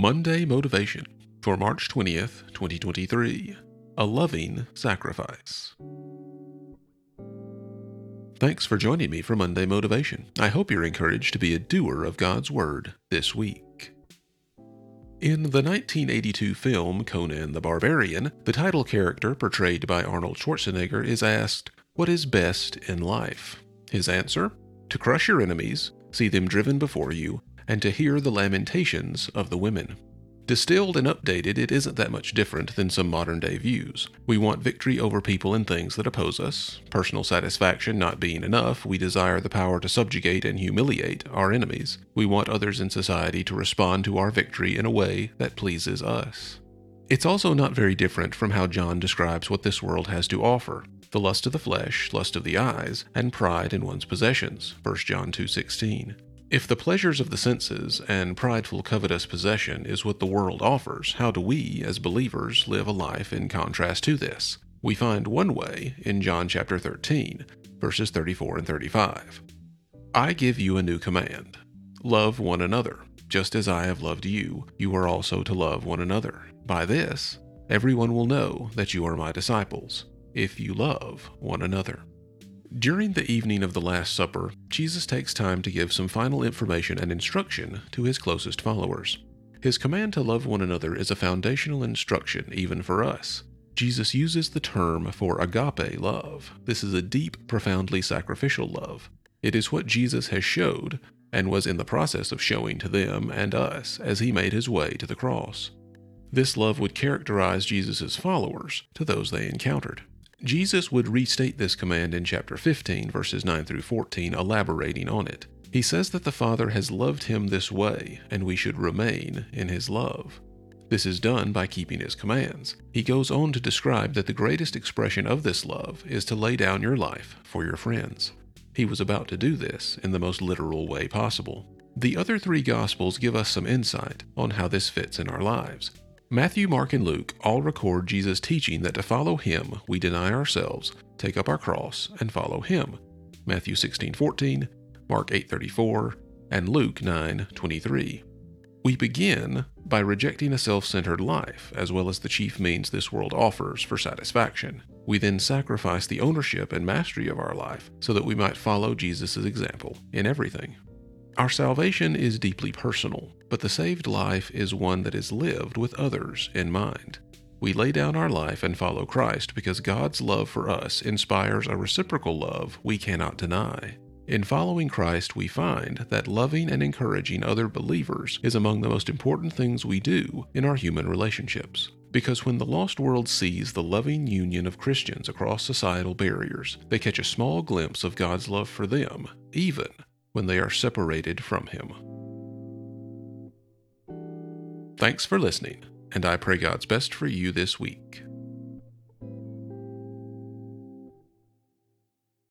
Monday Motivation for March 20th, 2023, A Loving Sacrifice. Thanks for joining me for Monday Motivation. I hope you're encouraged to be a doer of God's Word this week. In the 1982 film Conan the Barbarian, the title character portrayed by Arnold Schwarzenegger is asked, "What is best in life?" His answer? To crush your enemies, see them driven before you, and to hear the lamentations of the women. Distilled and updated, it isn't that much different than some modern-day views. We want victory over people and things that oppose us. Personal satisfaction not being enough, we desire the power to subjugate and humiliate our enemies. We want others in society to respond to our victory in a way that pleases us. It's also not very different from how John describes what this world has to offer: the lust of the flesh, lust of the eyes, and pride in one's possessions, 1 John 2:16. If the pleasures of the senses and prideful covetous possession is what the world offers, how do we, as believers, live a life in contrast to this? We find one way in John chapter 13, verses 34 and 35. "I give you a new command. Love one another. Just as I have loved you, you are also to love one another. By this, everyone will know that you are my disciples, if you love one another." During the evening of the Last Supper, Jesus takes time to give some final information and instruction to his closest followers. His command to love one another is a foundational instruction even for us. Jesus uses the term for agape love. This is a deep, profoundly sacrificial love. It is what Jesus has showed and was in the process of showing to them and us as he made his way to the cross. This love would characterize Jesus' followers to those they encountered. Jesus would restate this command in chapter 15, verses 9 through 14, elaborating on it. He says that the Father has loved him this way, and we should remain in his love. This is done by keeping his commands. He goes on to describe that the greatest expression of this love is to lay down your life for your friends. He was about to do this in the most literal way possible. The other three Gospels give us some insight on how this fits in our lives. Matthew, Mark, and Luke all record Jesus teaching that to follow him, we deny ourselves, take up our cross, and follow him. Matthew 16:14, Mark 8:34, and Luke 9:23. We begin by rejecting a self-centered life, as well as the chief means this world offers for satisfaction. We then sacrifice the ownership and mastery of our life so that we might follow Jesus' example in everything. Our salvation is deeply personal, but the saved life is one that is lived with others in mind. We lay down our life and follow Christ because God's love for us inspires a reciprocal love we cannot deny. In following Christ, we find that loving and encouraging other believers is among the most important things we do in our human relationships. Because when the lost world sees the loving union of Christians across societal barriers, they catch a small glimpse of God's love for them, even when they are separated from him. Thanks for listening, and I pray God's best for you this week.